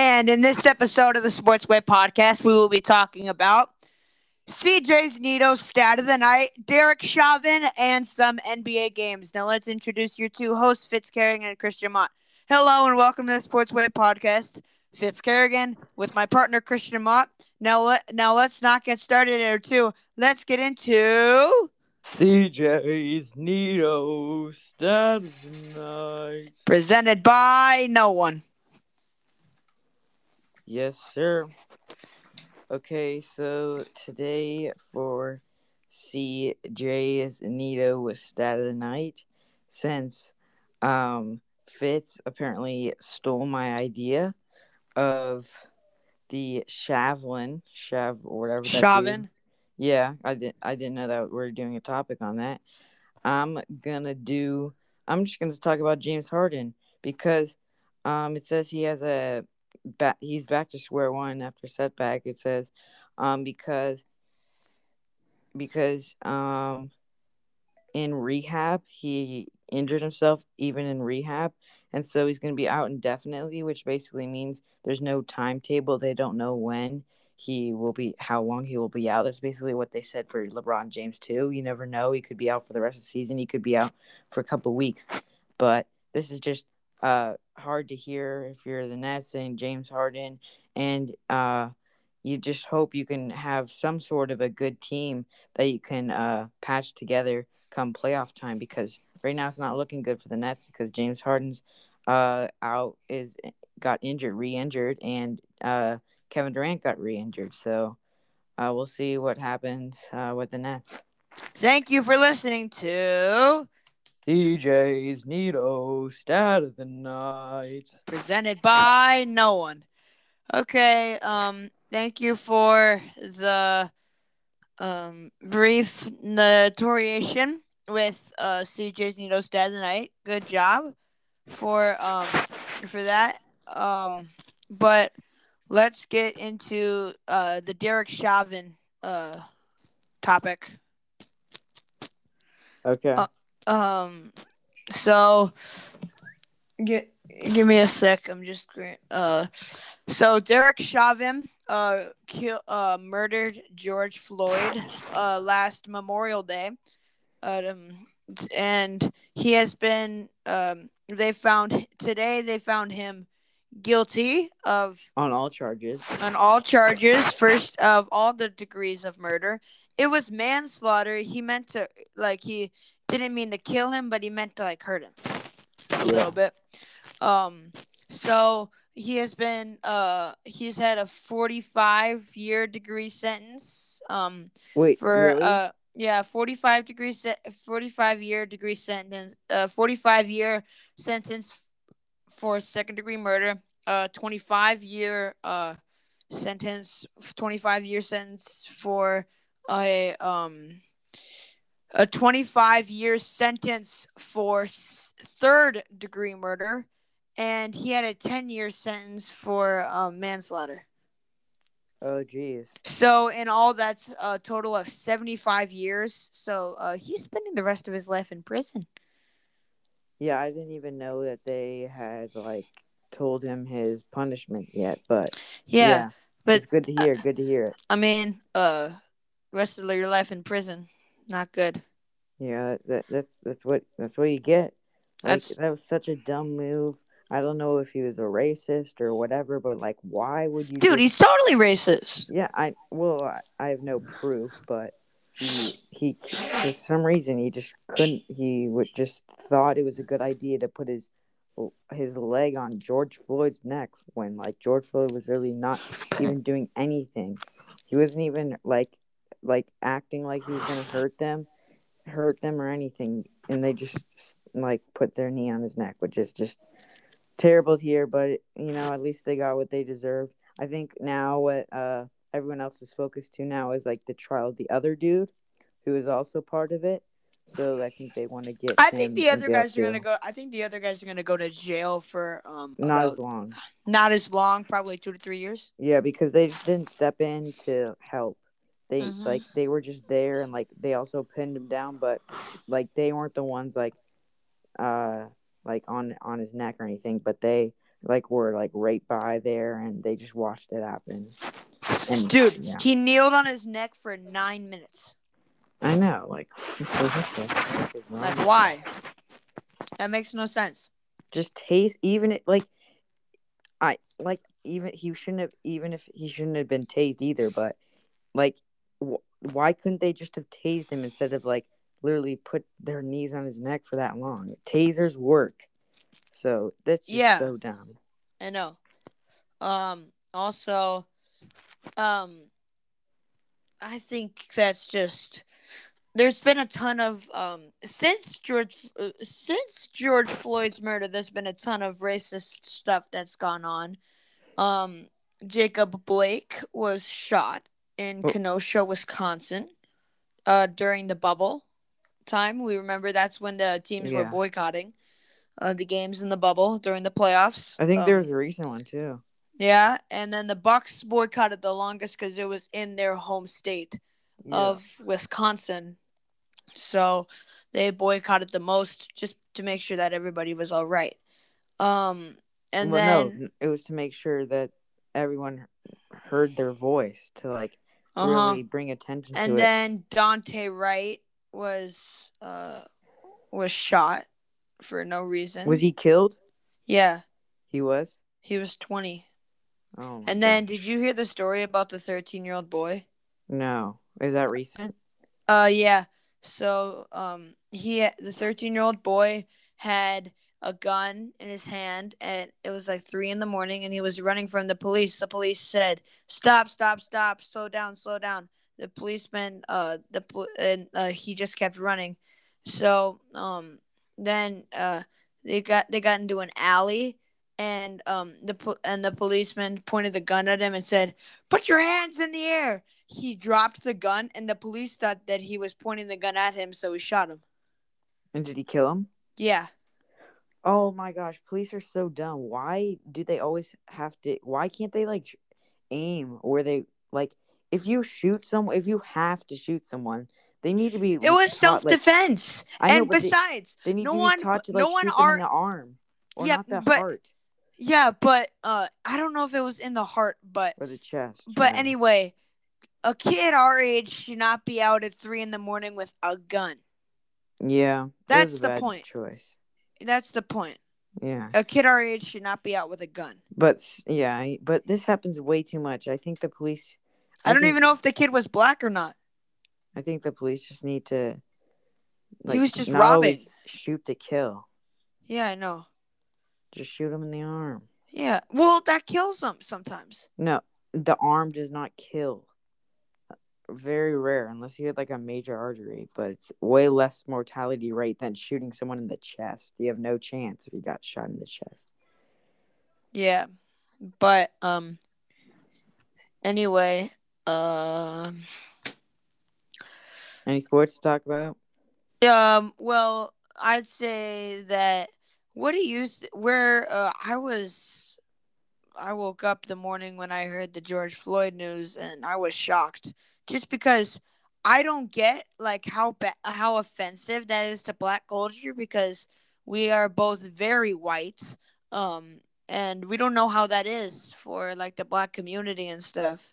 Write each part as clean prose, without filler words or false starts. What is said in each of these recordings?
And in this episode of the Sportsway Podcast, we will be talking about CJ's Nito's stat of the night, Derek Chauvin, and some NBA games. Now let's introduce your two hosts, Fitz Kerrigan and Christian Mott. Hello and welcome to the Sportsway Podcast. Fitz Kerrigan with my partner, Christian Mott. Now let's not get started there, too. Let's get into CJ's Nito's stat of the night, presented by no one. Yes, sir. Okay, so today for CJ's Nito's stat of the night, since Fitz apparently stole my idea of the Chauvin. Yeah, I didn't know that we were doing a topic on that. I'm just gonna talk about James Harden because it says he has he's back to square one after setback. It says because in rehab he injured himself even in rehab, and so he's going to be out indefinitely, which basically means there's no timetable. They don't know when he will be, how long he will be out. That's basically what they said for LeBron James too. You never know. He could be out for the rest of the season. He could be out for a couple weeks. But this is just hard to hear if you're the Nets and James Harden, and you just hope you can have some sort of a good team that you can patch together come playoff time, because right now it's not looking good for the Nets because James Harden's got re-injured, and Kevin Durant got re-injured. So we'll see what happens with the Nets. Thank you for listening to CJ's Nito's stat of the night, presented by no one. Okay, thank you for the brief notoriation with CJ's Nito's stat of the night. Good job for that. But let's get into the Derek Chauvin topic. Okay. So give me a sec. I'm just so Derek Chauvin murdered George Floyd last Memorial Day, and he has been they found him guilty on all charges, first of all the degrees of murder. It was manslaughter. He meant to he didn't mean to kill him, but he meant to hurt him a little bit. So he has been he's had a 45-year degree sentence. 45-year sentence for second degree murder. 25-year sentence for a 25-year sentence for third-degree murder, and he had a 10-year sentence for manslaughter. Oh, geez. So, in all, that's a total of 75 years. So, he's spending the rest of his life in prison. Yeah, I didn't even know that they had, told him his punishment yet, but yeah but it's good to hear. Good to hear it. I mean, rest of your life in prison. Not good. Yeah, that's what you get. That was such a dumb move. I don't know if he was a racist or whatever, but why would you? Dude, he's totally racist. Yeah, I have no proof, but he for some reason he thought it was a good idea to put his leg on George Floyd's neck when George Floyd was really not even doing anything. He wasn't even acting like he was gonna hurt them or anything, and they just put their knee on his neck, which is just terrible to hear. But at least they got what they deserved. I think now what everyone else is focused to now is the trial of the other dude who is also part of it. So I think they want to get. I think the other guys are gonna go to jail for not as long, probably 2 to 3 years. Yeah, because they just didn't step in to help. They they were just there, and they also pinned him down, but they weren't the ones on his neck or anything. But they like were like right by there, and they just watched it happen. And, dude, yeah. He kneeled on his neck for 9 minutes. I know, like, like why? That makes no sense. Just taste, even like, I like even he shouldn't have, even if he shouldn't have been tased either. But like, why couldn't they just have tased him instead of like literally put their knees on his neck for that long? Tasers work, so that's just so dumb. I know. Also, I think that's just. There's been a ton of since George Floyd's murder. There's been a ton of racist stuff that's gone on. Jacob Blake was shot in Kenosha, Wisconsin, during the bubble time. We remember that's when the teams were boycotting the games in the bubble during the playoffs. I think there was a recent one too. Yeah, and then the Bucks boycotted the longest because it was in their home state of Wisconsin. So they boycotted the most just to make sure that everybody was all right. And it was to make sure that everyone heard their voice to like really bring attention to it. And then Daunte Wright was shot for no reason. Was he killed? Yeah. He was? He was 20. Oh. And then did you hear the story about the 13-year-old boy? No. Is that recent? Yeah. So, the 13-year-old boy had a gun in his hand, and it was like 3 a.m, and he was running from the police. The police said, "Stop! Stop! Stop! Slow down! Slow down!" The policeman, he just kept running. So, then they got into an alley, and the policeman pointed the gun at him and said, "Put your hands in the air." He dropped the gun, and the police thought that he was pointing the gun at him, so he shot him. And did he kill him? Yeah. Oh, my gosh. Police are so dumb. Why do they always have to – why can't they, like, aim where they – like, if you shoot someone – if you have to shoot someone, they need to be – it was self-defense. Like, and know, besides, they need no to one, be taught to, like, no shoot them in the arm or not the heart. Yeah, but I don't know if it was in the heart, but – or the chest. But anyway – a kid our age should not be out at 3 a.m. with a gun. Yeah. That's the point. Choice. That's the point. Yeah. A kid our age should not be out with a gun. But, yeah, but this happens way too much. I think the police... I don't even know if the kid was black or not. I think the police just need to... like, he was just robbing. Shoot to kill. Yeah, I know. Just shoot him in the arm. Yeah. Well, that kills him sometimes. No, the arm does not kill. Very rare, unless you had like a major artery, but it's way less mortality rate than shooting someone in the chest. You have no chance if you got shot in the chest. Yeah, but anyway, any sports to talk about? Well, I'd say that. What do you? I woke up the morning when I heard the George Floyd news, and I was shocked. Just because I don't get like how offensive that is to black culture, because we are both very white, and we don't know how that is for like the black community and stuff.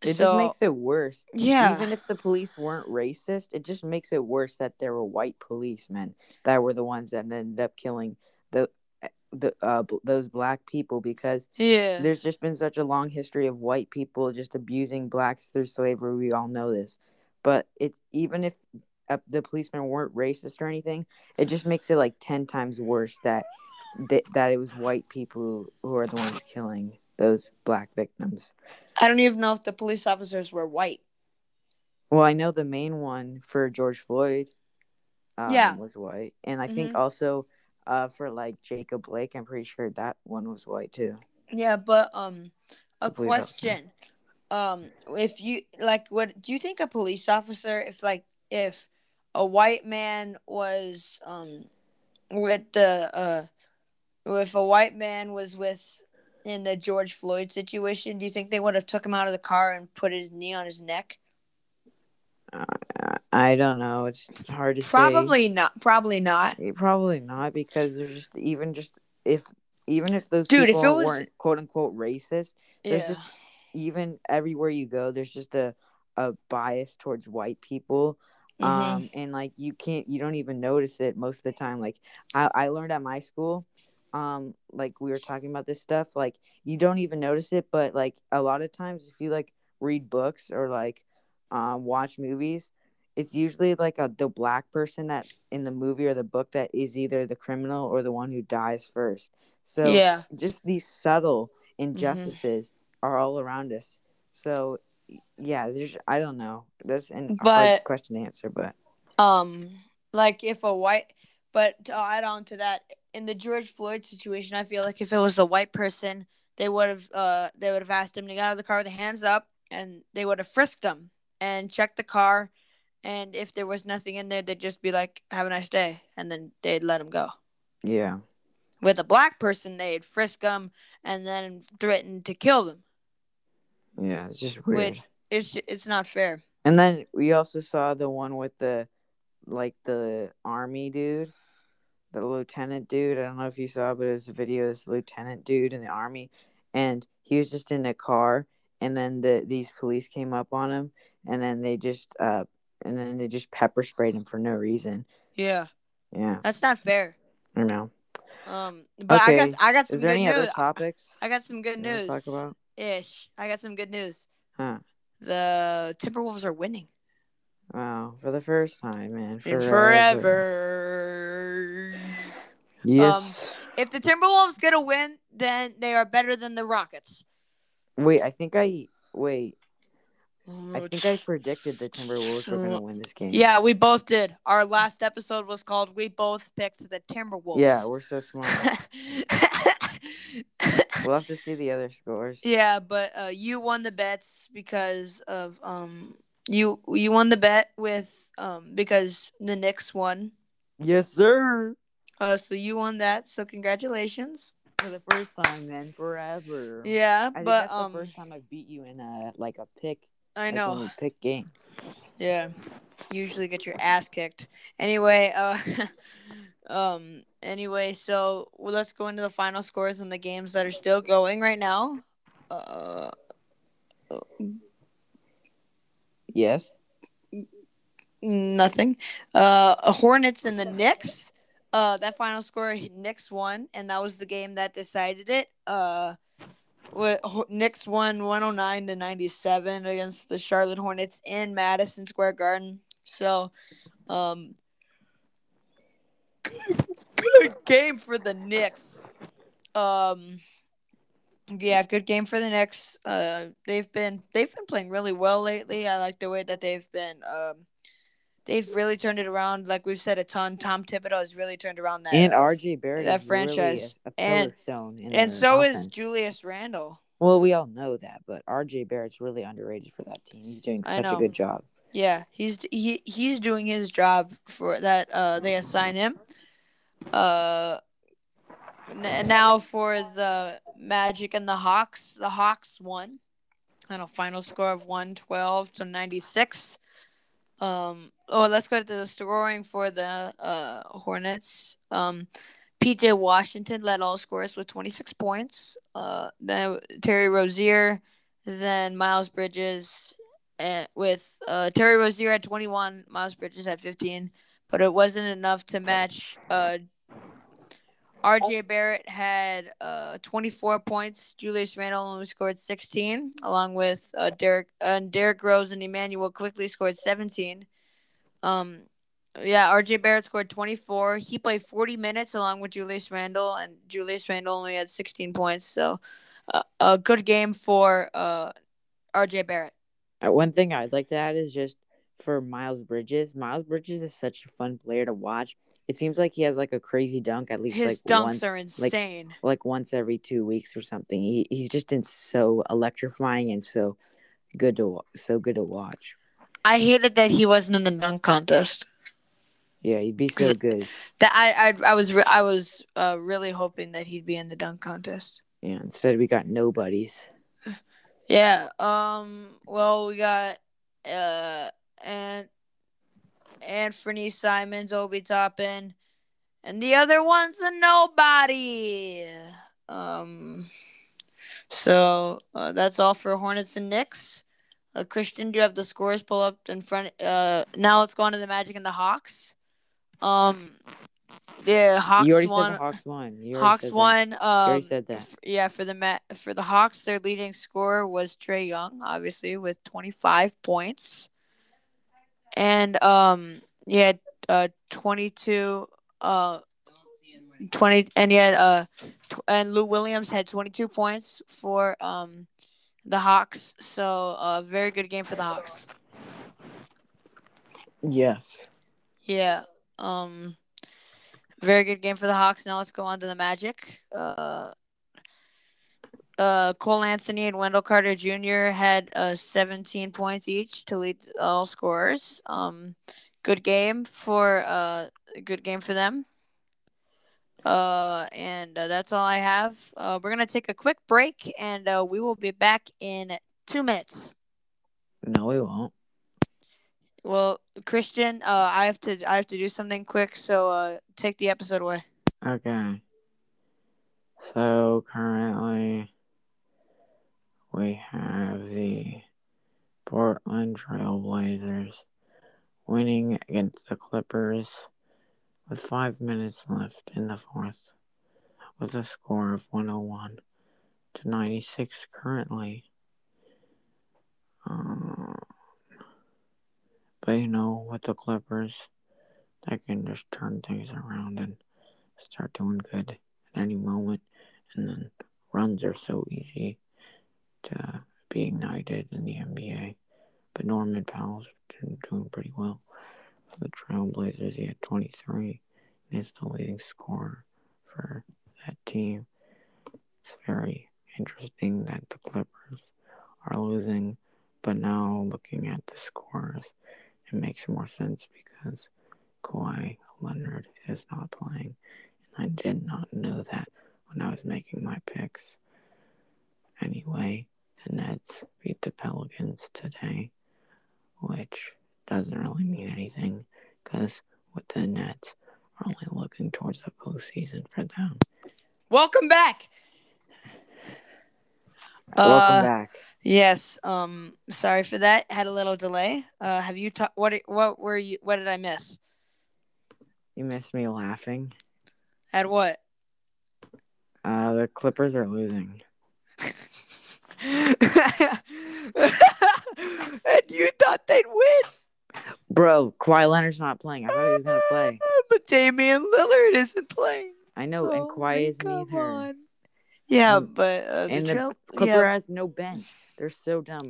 It just makes it worse. Yeah. Even if the police weren't racist, it just makes it worse that there were white policemen that were the ones that ended up killing those black people, because there's just been such a long history of white people just abusing blacks through slavery. We all know this, but even if the policemen weren't racist or anything, it just makes it like 10 times worse that it was white people who are the ones killing those black victims. I don't even know if the police officers were white. Well, I know the main one for George Floyd was white, and I think also for like Jacob Blake, I'm pretty sure that one was white too. Yeah, but a question: if you like, what do you think a police officer, if a white man was in the George Floyd situation, do you think they would have took him out of the car and put his knee on his neck? I don't know. It's hard to say. Probably not. Because there's just even just if even if those people weren't quote unquote racist, there's just even everywhere you go, there's just a bias towards white people. And like you don't even notice it most of the time. Like I learned at my school, like we were talking about this stuff, like you don't even notice it, but like a lot of times if you like read books or like watch movies, it's usually like the black person that in the movie or the book that is either the criminal or the one who dies first. So just these subtle injustices are all around us. So there's I don't know. That's a hard question to answer, but like if a white, but to add on to that, in the George Floyd situation, I feel like if it was a white person, they would have asked him to get out of the car with their hands up, and they would have frisked him and checked the car, and if there was nothing in there, they'd just be like, "Have a nice day," and then they'd let him go. Yeah. With a black person, they'd frisk him and then threaten to kill them. Yeah, it's just weird. It's not fair. And then we also saw the one with the army dude, the lieutenant dude. I don't know if you saw, but it was a video of this lieutenant dude in the army, and he was just in a car, and then these police came up on him, and then they just pepper sprayed him for no reason. Yeah. Yeah. That's not fair. I know. But okay. I got some good news. Is there any other topics? I got some good news. Talk about. Ish. I got some good news. Huh. The Timberwolves are winning. Wow. For the first time, man. Forever. Yes. If the Timberwolves get a win, then they are better than the Rockets. I think I predicted the Timberwolves were going to win this game. Yeah, we both did. Our last episode was called We Both Picked the Timberwolves. Yeah, we're so smart. We'll have to see the other scores. Yeah, but you won the bets because of you won the bet with because the Knicks won. Yes, sir. So you won that. So congratulations. For the first time, man, forever. Yeah, but that's the first time I beat you in a pick. I know. Like pick games. Yeah, you usually get your ass kicked. Anyway, so let's go into the final scores and the games that are still going right now. Yes. Nothing. Hornets and the Knicks. That final score, Knicks won, and that was the game that decided it. Knicks won 109-97 against the Charlotte Hornets in Madison Square Garden. So, good game for the Knicks. Good game for the Knicks. They've been playing really well lately. I like the way that they've been. They've really turned it around, like we've said a ton. Tom Thibodeau has really turned around that and R.J. Barrett that franchise, really a stone and so offense. Is Julius Randle. Well, we all know that, but R.J. Barrett's really underrated for that team. He's doing such a good job. Yeah, he's doing his job for that. They assign him. Now for the Magic and the Hawks. The Hawks won. On a final score of 112-96. Let's go to the scoring for the Hornets. PJ Washington led all scorers with 26 points. Then Terry Rozier, then Miles Bridges with Terry Rozier at 21, Miles Bridges at 15, but it wasn't enough to match. R.J. Barrett had 24 points. Julius Randle only scored 16, along with Derek Rose and Emmanuel quickly scored 17. R.J. Barrett scored 24. He played 40 minutes along with Julius Randle, and Julius Randle only had 16 points. So, a good game for R.J. Barrett. One thing I'd like to add is just for Miles Bridges. Miles Bridges is such a fun player to watch. It seems like he has like a crazy dunk at least. His dunks are insane. Like once every 2 weeks or something. He's just been so electrifying and so good to watch. I hated that he wasn't in the dunk contest. Yeah, he'd be so good. That I was really hoping that he'd be in the dunk contest. Yeah, instead we got nobodies. Yeah. We got Anthony Simons, Obi Toppin, and the other one's a nobody. So that's all for Hornets and Knicks. Christian, do you have the scores pull up in front? Now let's go on to the Magic and the Hawks. Yeah, Hawks won. Hawks won. You already said that. Yeah, for the Hawks, their leading scorer was Trae Young, obviously, with 25 points. And he had 22, and Lou Williams had 22 points for the Hawks. So a very good game for the Hawks. Yes. Yeah. Very good game for the Hawks. Now let's go on to the Magic. Cole Anthony and Wendell Carter Jr. had 17 points each to lead all scorers. Good game for them. And that's all I have. We're gonna take a quick break, and we will be back in 2 minutes. No, we won't. Well, Christian, I have to do something quick, so take the episode away. Okay. So currently, we have the Portland Trailblazers winning against the Clippers with 5 minutes left in the fourth, with a score of 101-96 currently. But, with the Clippers, they can just turn things around and start doing good at any moment. And then runs are so easy to be ignited in the NBA. But Norman Powell's been doing pretty well for the Trailblazers. He had 23, and he's the leading scorer for that team. It's very interesting that the Clippers are losing, but now looking at the scores, it makes more sense because Kawhi Leonard is not playing. And I did not know that when I was making my picks. Anyway, the Nets beat the Pelicans today, which doesn't really mean anything because with the Nets, we're only looking towards the postseason for them. Welcome back! Welcome back. Yes. Sorry for that. Had a little delay. Have you talked? What were you? What did I miss? You missed me laughing. At what? The Clippers are losing. And you thought they'd win, bro. Kawhi Leonard's not playing. I thought he was gonna play. But Damian Lillard isn't playing. I know, so, and Kawhi isn't either. On. Yeah, but the Clipper has no bench. They're so dumb.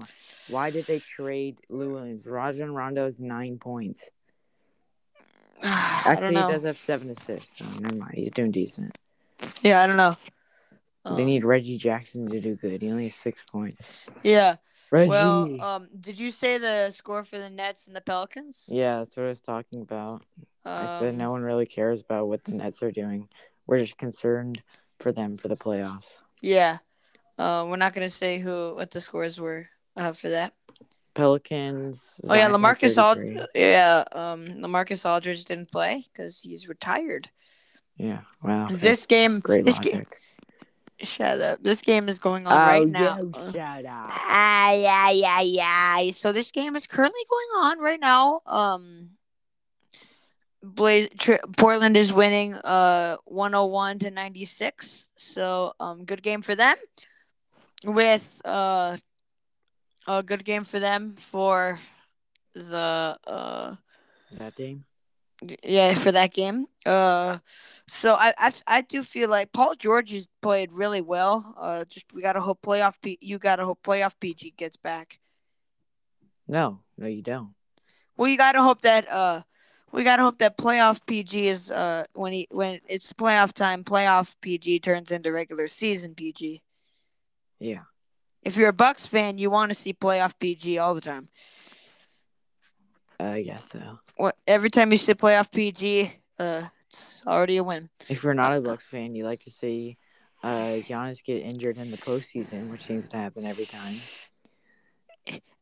Why did they trade Lou Williams? Rajon Rondo has 9 points. Actually, he does have 7 assists, so never mind. He's doing decent. Yeah, I don't know. They need Reggie Jackson to do good. He only has 6 points. Yeah. Reggie. Well, did you say the score for the Nets and the Pelicans? Yeah, that's what I was talking about. I said no one really cares about what the Nets are doing. We're just concerned for them for the playoffs. Yeah. We're not going to say what the scores were for that. Pelicans. Oh, yeah, LaMarcus Aldridge. Yeah, LaMarcus Aldridge didn't play because he's retired. Yeah, wow. This game. Shut up. This game is going on right now. No, shut up. So this game is currently going on right now. Portland is winning 101-96. So, good game for them. With a good game for them for the that game. Yeah, for that game. So I do feel like Paul George has played really well. Just we gotta hope PG gets back. No, you don't. Well, you gotta hope that playoff PG is when it's playoff time. Playoff PG turns into regular season PG. Yeah. If you're a Bucks fan, you want to see playoff PG all the time. I guess so. Well, every time you see playoff PG, it's already a win. If you're not a Bucks fan, you like to see Giannis get injured in the postseason, which seems to happen every time.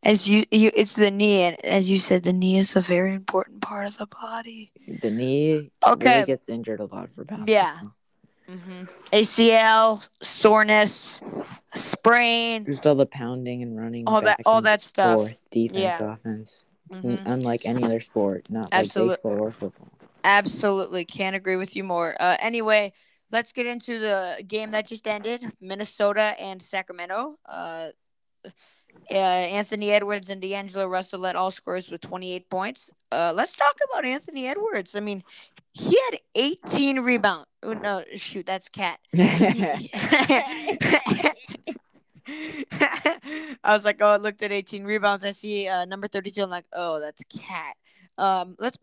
As you it's the knee, and as you said, the knee is a very important part of the body. The knee really gets injured a lot for basketball. Yeah. Mm-hmm. ACL, soreness, sprain. There's all the pounding and running. All that stuff. Forth, defense, offense. It's unlike any other sport, not like baseball or football. Absolutely. Can't agree with you more. Anyway, let's get into the game that just ended, Minnesota and Sacramento. Anthony Edwards and D'Angelo Russell led all scorers with 28 points. Let's talk about Anthony Edwards. I mean, he had 18 rebounds. Oh, no, shoot, that's Cat. I was like, oh, I looked at 18 rebounds. I see number 32. I'm like, oh, that's Cat. Let's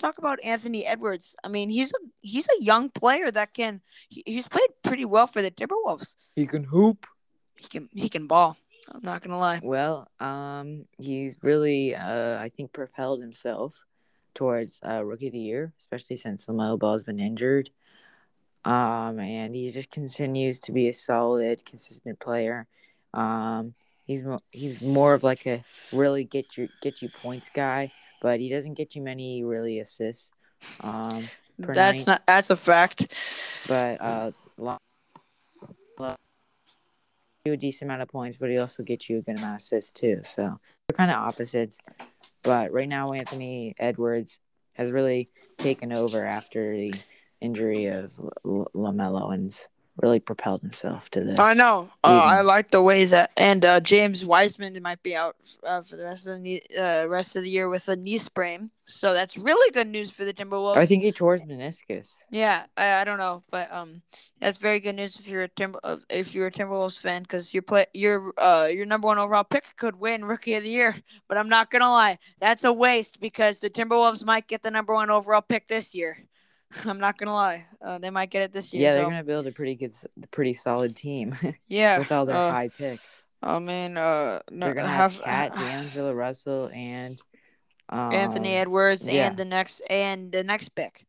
talk about Anthony Edwards. I mean, he's a young player that can. He's played pretty well for the Timberwolves. He can hoop. He can ball. I'm not gonna lie. Well, he's really, I think, propelled himself towards Rookie of the Year, especially since LaMelo Ball's been injured. And he just continues to be a solid, consistent player. He's more of like a really get you points guy, but he doesn't get you many really assists. That's a fact. But you a decent amount of points, but he also gets you a good amount of assists too. So they're kind of opposites. But right now, Anthony Edwards has really taken over after the injury of LaMelo and really propelled himself to this. I know. I like the way that – and James Wiseman might be out for the rest of the year with a knee sprain. So that's really good news for the Timberwolves. I think he tore his meniscus. Yeah, I don't know. But that's very good news if you're a Timberwolves fan, because your number one overall pick could win Rookie of the Year. But I'm not going to lie. That's a waste because the Timberwolves might get the number one overall pick this year. I'm not going to lie. They might get it this year. Yeah, they're going to build a pretty solid team. Yeah. With all their high picks. I mean, they're going to have Cat, D'Angelo Russell, and Anthony Edwards and the next pick.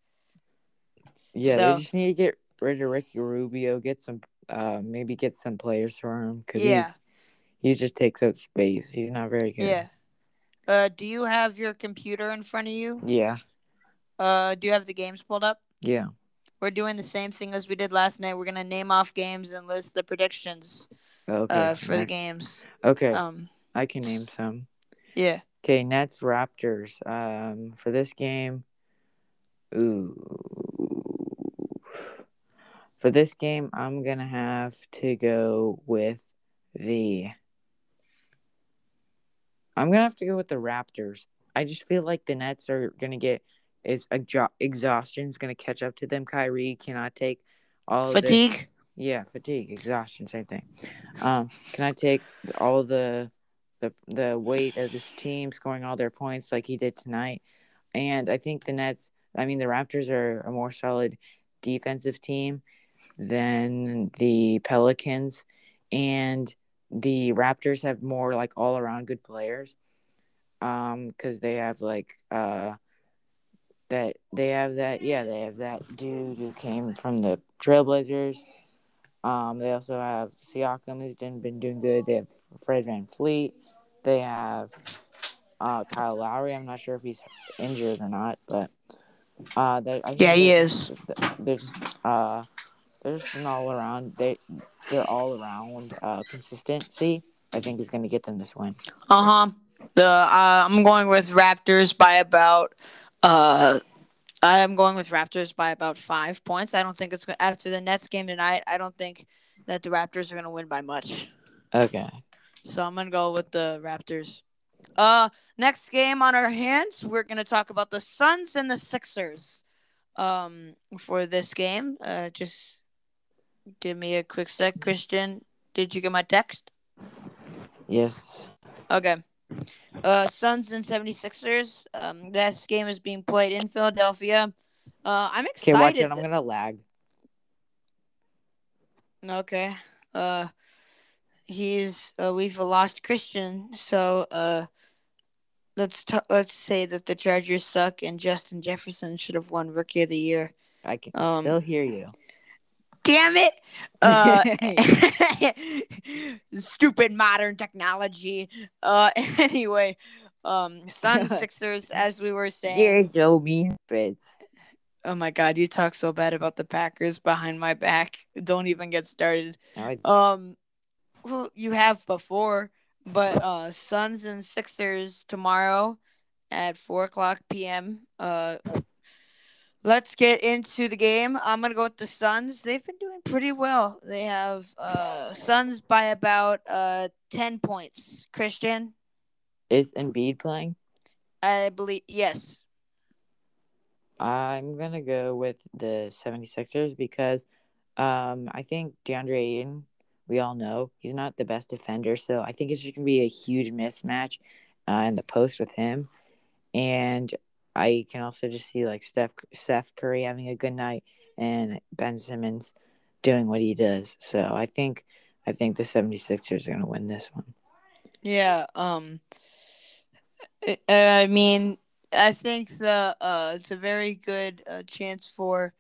Yeah, so, they just need to get rid of Ricky Rubio, get some players for him because he just takes up space. He's not very good. Yeah. Do you have your computer in front of you? Yeah. Do you have the games pulled up? Yeah. We're doing the same thing as we did last night. We're going to name off games and list the predictions for the games. Okay. I can name some. Yeah. Okay, Nets, Raptors. For this game, I'm going to have to go with the Raptors. I just feel like the Nets are going to get – exhaustion is going to catch up to them. Kyrie cannot take all fatigue. Fatigue, exhaustion, same thing. Can I take all the weight of this team, scoring all their points like he did tonight? And I think the Raptors are a more solid defensive team than the Pelicans, and the Raptors have more like all around good players. Because they have like they have that dude who came from the Trailblazers. They also have Siakam, who's been doing good. They have Fred VanVleet. They have Kyle Lowry. I'm not sure if he's injured or not, but he is. They're just an all around. They're all around consistency. I think is going to get them this win. I'm going with Raptors by about. I'm going with Raptors by about 5 points. I don't think it's after the Nets game tonight. I don't think that the Raptors are going to win by much. Okay. So I'm going to go with the Raptors. Next game on our hands, we're going to talk about the Suns and the Sixers. For this game, just give me a quick sec, Christian. Did you get my text? Yes. Okay. Suns and 76ers. This game is being played in Philadelphia. I'm excited. Okay, watch it. I'm going to lag. Okay. We've lost Christian, so let's say that the Chargers suck and Justin Jefferson should have won Rookie of the Year. I can still hear you. Damn it! Stupid modern technology. Anyway, Suns, Sixers, as we were saying. You're so mean, Fritz. Oh my God, you talk so bad about the Packers behind my back. Don't even get started. Well, you have before, but Suns and Sixers tomorrow at 4:00 p.m. Let's get into the game. I'm going to go with the Suns. They've been doing pretty well. They have Suns by about 10 points. Christian? Is Embiid playing? I believe, yes. I'm going to go with the 76ers because I think DeAndre Ayton, we all know, he's not the best defender. So I think it's just going to be a huge mismatch in the post with him. And I can also just see, like, Steph Curry having a good night and Ben Simmons doing what he does. So I think the 76ers are going to win this one. Yeah. I mean, I think the it's a very good chance for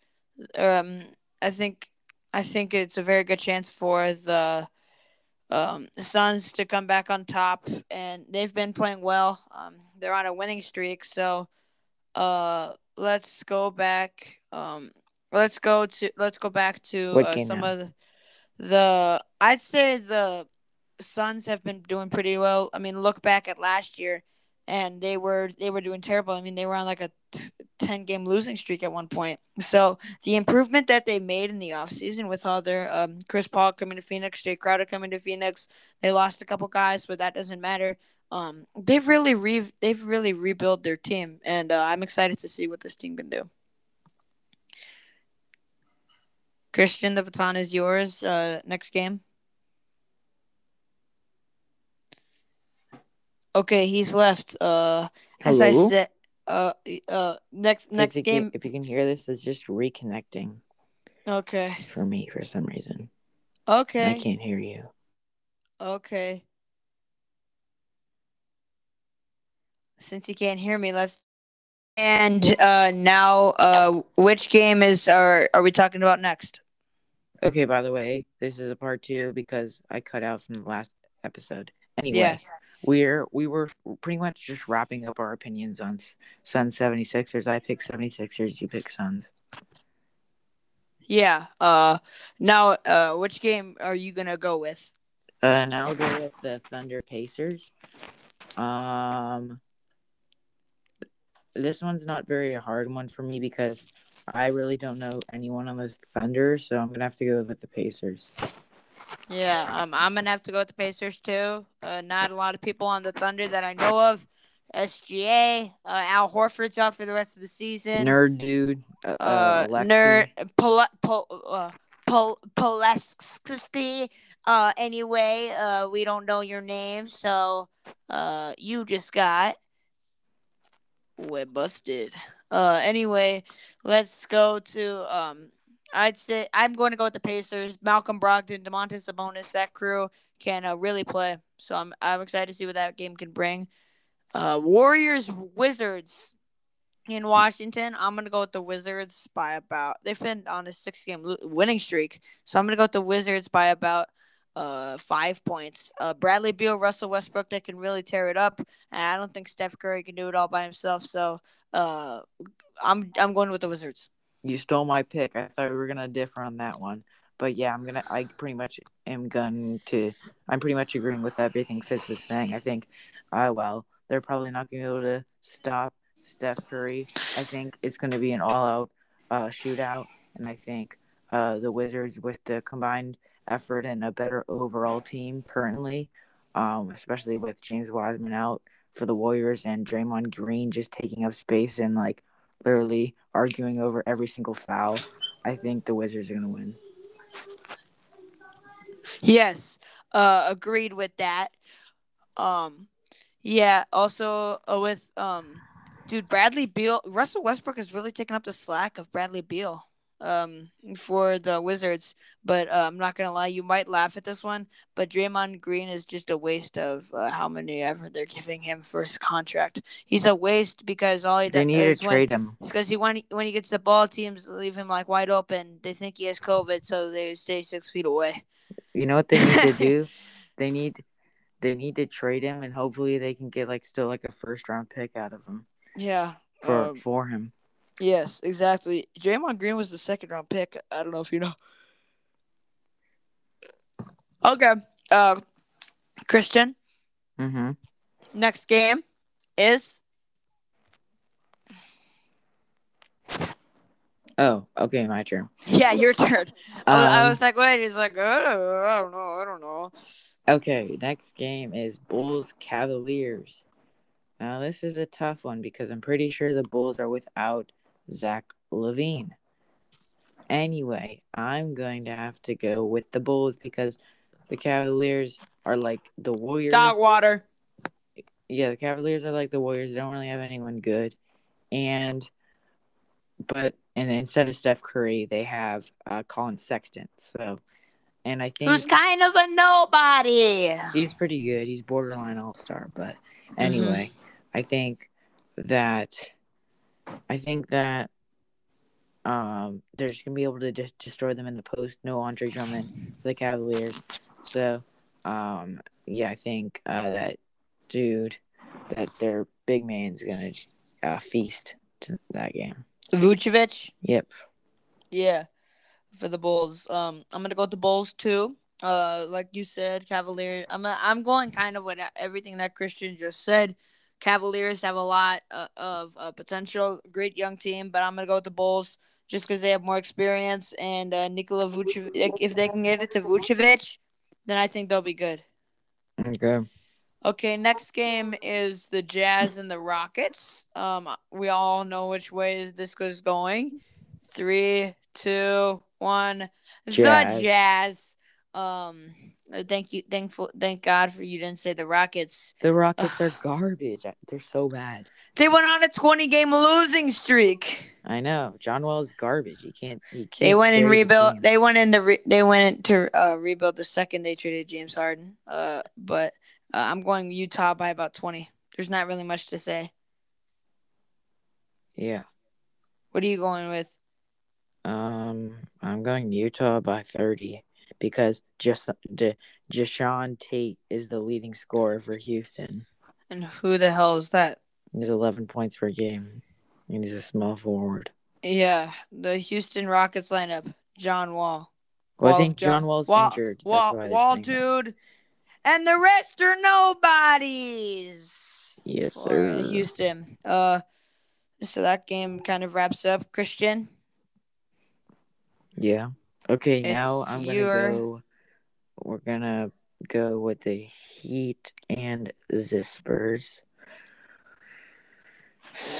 I think it's a very good chance for the Suns to come back on top, and they've been playing well. They're on a winning streak, so let's go back. Let's go back to some of the I'd say the Suns have been doing pretty well. I mean, look back at last year, and they were doing terrible. I mean, they were on like a 10-game losing streak at one point. So the improvement that they made in the offseason with all their Chris Paul coming to Phoenix, Jay Crowder coming to Phoenix, they lost a couple guys, but that doesn't matter. They've really rebuilt their team, and I'm excited to see what this team can do. Christian, the baton is yours. Next game. Okay, he's left. As I said, next game. If you can hear this, it's just reconnecting. Okay. For me, for some reason. Okay. And I can't hear you. Okay. Since you can't hear me, let's. And now, which game are we talking about next? Okay. By the way, this is a part two because I cut out from the last episode. Anyway, yeah. we were pretty much just wrapping up our opinions on Suns 76ers. I picked 76ers. You picked Suns. Yeah. Now, which game are you gonna go with? Now I'll go with the Thunder Pacers. This one's not very hard one for me because I really don't know anyone on the Thunder, so I'm going to have to go with the Pacers. Yeah, I'm going to have to go with the Pacers too. Not a lot of people on the Thunder that I know of. SGA, Al Horford's out for the rest of the season. Nerd dude. Polesky. Anyway, we don't know your name, so you just got we're busted. Anyway, let's go to I'd say I'm going to go with the Pacers. Malcolm Brogdon, Domantas Sabonis, that crew can really play. So I'm excited to see what that game can bring. Warriors Wizards in Washington. I'm going to go with the Wizards by about. They've been on a 6-game winning streak. So I'm going to go with the Wizards by about 5 points. Bradley Beal, Russell Westbrook, they can really tear it up, and I don't think Steph Curry can do it all by himself. So, I'm going with the Wizards. You stole my pick. I thought we were gonna differ on that one, but yeah, I'm pretty much agreeing with everything Fitz was saying. I think, they're probably not gonna be able to stop Steph Curry. I think it's gonna be an all-out shootout, and I think the Wizards with the combined effort and a better overall team currently, especially with James Wiseman out for the Warriors and Draymond Green just taking up space and like literally arguing over every single foul. I think the Wizards are gonna win. Yes, agreed with that. Yeah. Also, with Bradley Beal, Russell Westbrook is really taking up the slack of Bradley Beal for the Wizards, but I'm not gonna lie, you might laugh at this one, but Draymond Green is just a waste of how many effort they're giving him for his contract. He's a waste because all he does is trade him. It's because when he gets the ball, teams leave him like wide open. They think he has COVID, so they stay 6 feet away. You know what they need to do? They need to trade him, and hopefully they can get like a first round pick out of him. Yeah, for him. Yes, exactly. Draymond Green was the second-round pick. I don't know if you know. Okay. Christian. Mm-hmm. Next game is... Oh, okay, my turn. Yeah, your turn. I was like, wait, he's like, I don't know. Okay, next game is Bulls-Cavaliers. Now, this is a tough one because I'm pretty sure the Bulls are without Zach LaVine. Anyway, I'm going to have to go with the Bulls because the Cavaliers are like the Warriors. Dog water. Yeah, the Cavaliers are like the Warriors. They don't really have anyone good. And instead of Steph Curry, they have Colin Sexton. So, and I think who's kind of a nobody. He's pretty good. He's borderline all-star. But anyway, mm-hmm. I think that they're just gonna be able to destroy them in the post. No Andre Drummond for the Cavaliers. So, I think that their big man's gonna feast to that game. Vucevic? Yep. Yeah, for the Bulls. I'm gonna go with the Bulls too. Like you said, Cavaliers. I'm going kind of with everything that Christian just said. Cavaliers have a lot of potential, great young team, but I'm gonna go with the Bulls just because they have more experience and Nikola Vucevic. If they can get it to Vucevic, then I think they'll be good. Okay. Okay, next game is the Jazz and the Rockets. We all know which way this is going. 3, 2, 1. Jazz. The Jazz. Thank God for you didn't say the Rockets. The Rockets are garbage. They're so bad. They went on a 20-game losing streak. I know. John Wall is garbage. He can't. They went and rebuilt. They went to rebuild the second they traded James Harden. But. I'm going Utah by about 20. There's not really much to say. Yeah. What are you going with? I'm going Utah by 30 because Jashawn Tate is the leading scorer for Houston. And who the hell is that? He's 11 points per game, and he's a small forward. Yeah, the Houston Rockets lineup, John Wall. Well, I think John Wall's injured. Wall, dude. And the rest are nobodies. Yes, sir. Houston. So that game kind of wraps up. Christian? Yeah. Okay, now I'm going to go. We're going to go with the Heat and the Spurs.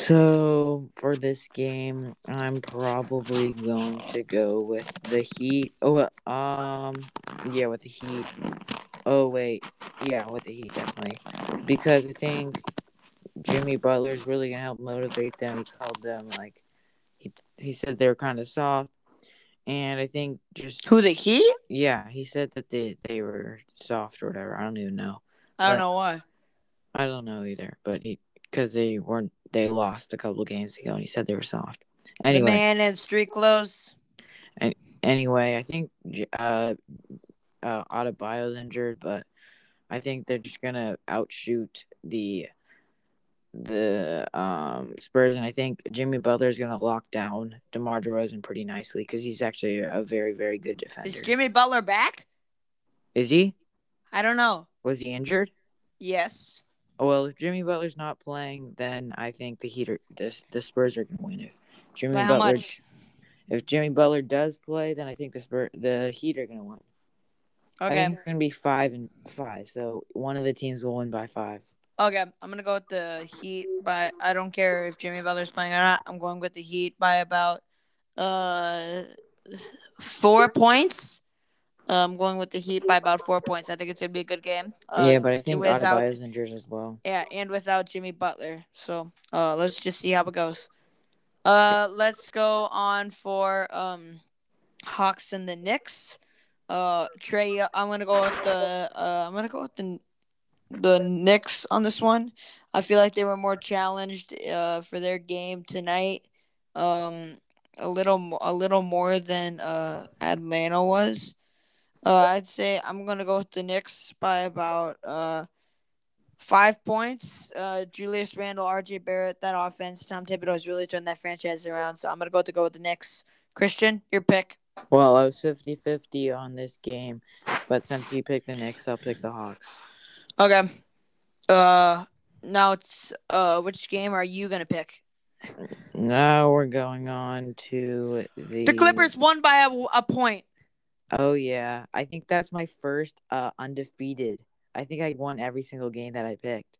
So, for this game, I'm probably going to go with the Heat. With the Heat. Oh, wait. Yeah, with the Heat, definitely. Because I think Jimmy Butler is really going to help motivate them. He called them, like, he said they were kind of soft. And I think just... Who, the Heat? Yeah, he said that they were soft or whatever. I don't even know. I don't know why. I don't know either. But because they lost a couple of games ago, and he said they were soft. Anyway, the man in street clothes. Anyway, I think... Adebayo's injured, but I think they're just gonna outshoot the Spurs, and I think Jimmy Butler is gonna lock down DeMar DeRozan pretty nicely because he's actually a very, very good defender. Is Jimmy Butler back? Is he? I don't know. Was he injured? Yes. Well, if Jimmy Butler's not playing, then I think the Spurs are gonna win. If Jimmy By Butler, how much? If Jimmy Butler does play, then I think the Heat are gonna win. Okay. I think it's going to be 5-5, so one of the teams will win by 5. Okay, I'm going to go with the Heat, but I don't care if Jimmy Butler's playing or not. I'm going with the Heat by about 4 points. I'm going with the Heat by about 4 points. I think it's going to be a good game. But I think Adebayo's injured as well. Yeah, and without Jimmy Butler. So let's just see how it goes. Let's go on for Hawks and the Knicks. Trae, I'm gonna go with the Knicks on this one. I feel like they were more challenged for their game tonight, a little more than Atlanta was. I'd say I'm gonna go with the Knicks by about 5 points. Julius Randle, R.J. Barrett, that offense. Tom Thibodeau has really turned that franchise around, so I'm going to go with the Knicks. Christian, your pick. Well, I was 50-50 on this game, but since you picked the Knicks, I'll pick the Hawks. Okay. Now it's which game are you going to pick? Now we're going on to the... The Clippers won by a point. Oh, yeah. I think that's my first undefeated. I think I won every single game that I picked.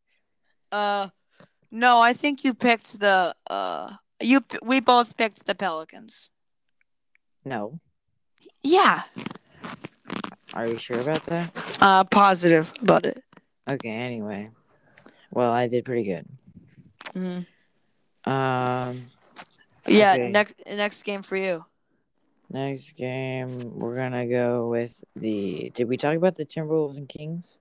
No, I think you picked the we both picked the Pelicans. No. Yeah. Are you sure about that? Positive about it. Okay, anyway. Well, I did pretty good. Yeah, okay. Next game for you. Next game, we're going to go with the... Did we talk about the Timberwolves and Kings?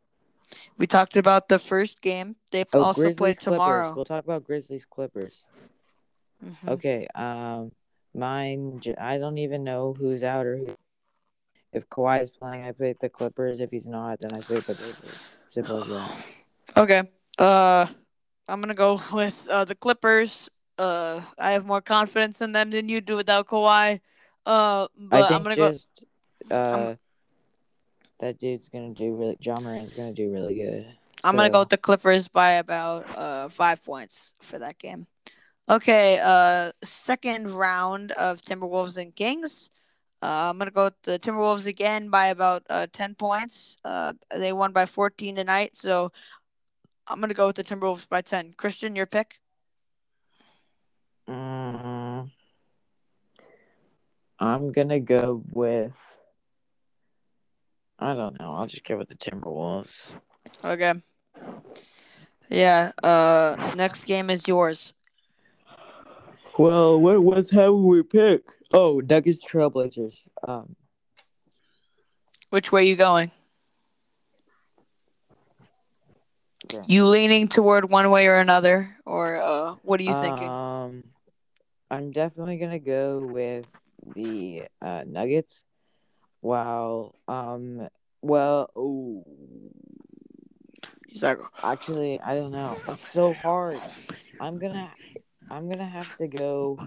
We talked about the first game. They also Grizzlies play tomorrow. Clippers. We'll talk about Grizzlies Clippers. Mm-hmm. Okay. Mine. I don't even know who's out or who. If Kawhi is playing, I play the Clippers. If he's not, then I play the Grizzlies. Simple as that. Okay. I'm gonna go with the Clippers. I have more confidence in them than you do without Kawhi. But I'm gonna go. That dude's gonna do really. John Moran's gonna do really good. I'm gonna go with the Clippers by about 5 points for that game. Okay. Second round of Timberwolves and Kings. I'm gonna go with the Timberwolves again by about 10 points. They won by 14 tonight, so I'm gonna go with the Timberwolves by 10. Christian, your pick. I'm gonna go with. I don't know. I'll just go with the Timberwolves. Okay. Yeah. Next game is yours. Well, what time will we pick? Oh, Nuggets Trailblazers. Which way are you going? Yeah. You leaning toward one way or another, or what are you thinking? I'm definitely gonna go with the Nuggets. Wow. Well. Ooh. Actually, I don't know. It's so hard. I'm gonna have to go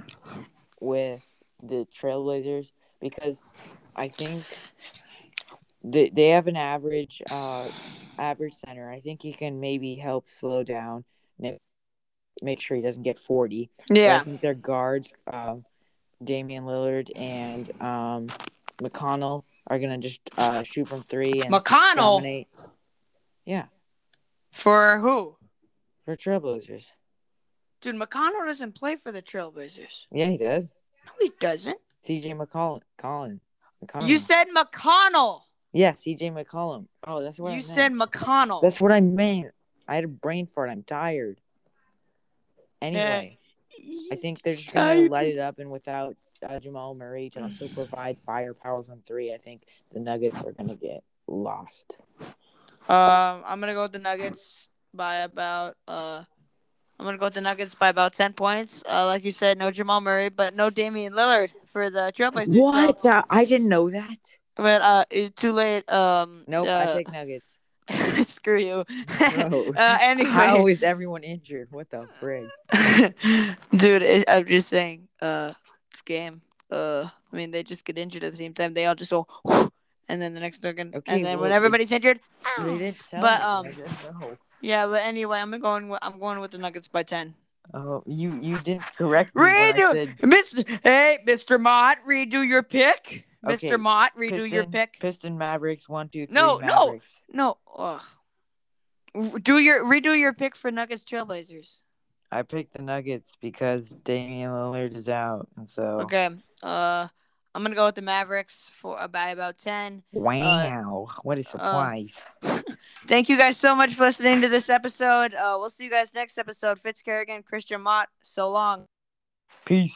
with the Trailblazers because I think they have an average center. I think he can maybe help slow down, make sure he doesn't get 40. Yeah. But I think their guards, Damian Lillard and McConnell are gonna just shoot from three. And McConnell, dominate. Yeah. For who? For Trailblazers. Dude, McConnell doesn't play for the Trailblazers. Yeah, he does. No, he doesn't. C.J. McCollum. You said McConnell. Yeah, C.J. McCollum. Oh, that's what I meant. You said McConnell. That's what I meant. I had a brain fart. I'm tired. Anyway, I think they're just going to light it up, and without Jamal Murray to also provide firepower from three, I think the Nuggets are going to get lost. I'm going to go with the Nuggets by about I'm going to go with the Nuggets by about 10 points. Like you said, no Jamal Murray, but no Damian Lillard for the Trailblazers. What? So. I didn't know that. But it's too late. Nope, I take Nuggets. Screw you. Anyway. How is everyone injured? What the frig? Dude, I'm just saying, this game. I mean, they just get injured at the same time. They all just go, and then the next they're going to. Okay, and then when everybody's injured, Yeah, but anyway, I'm going with the Nuggets by 10. Oh, you didn't correct me. Mr. Mott, redo your pick. Okay. Mr. Mott, redo your pick. Piston Mavericks 1, 2, 3. No. Ugh. Redo your pick for Nuggets Trailblazers. I picked the Nuggets because Damian Lillard is out, and so. Okay. I'm gonna go with the Mavericks for by about 10. Wow, what a surprise! Thank you guys so much for listening to this episode. We'll see you guys next episode. Fitz Kerrigan, Christian Mott. So long. Peace.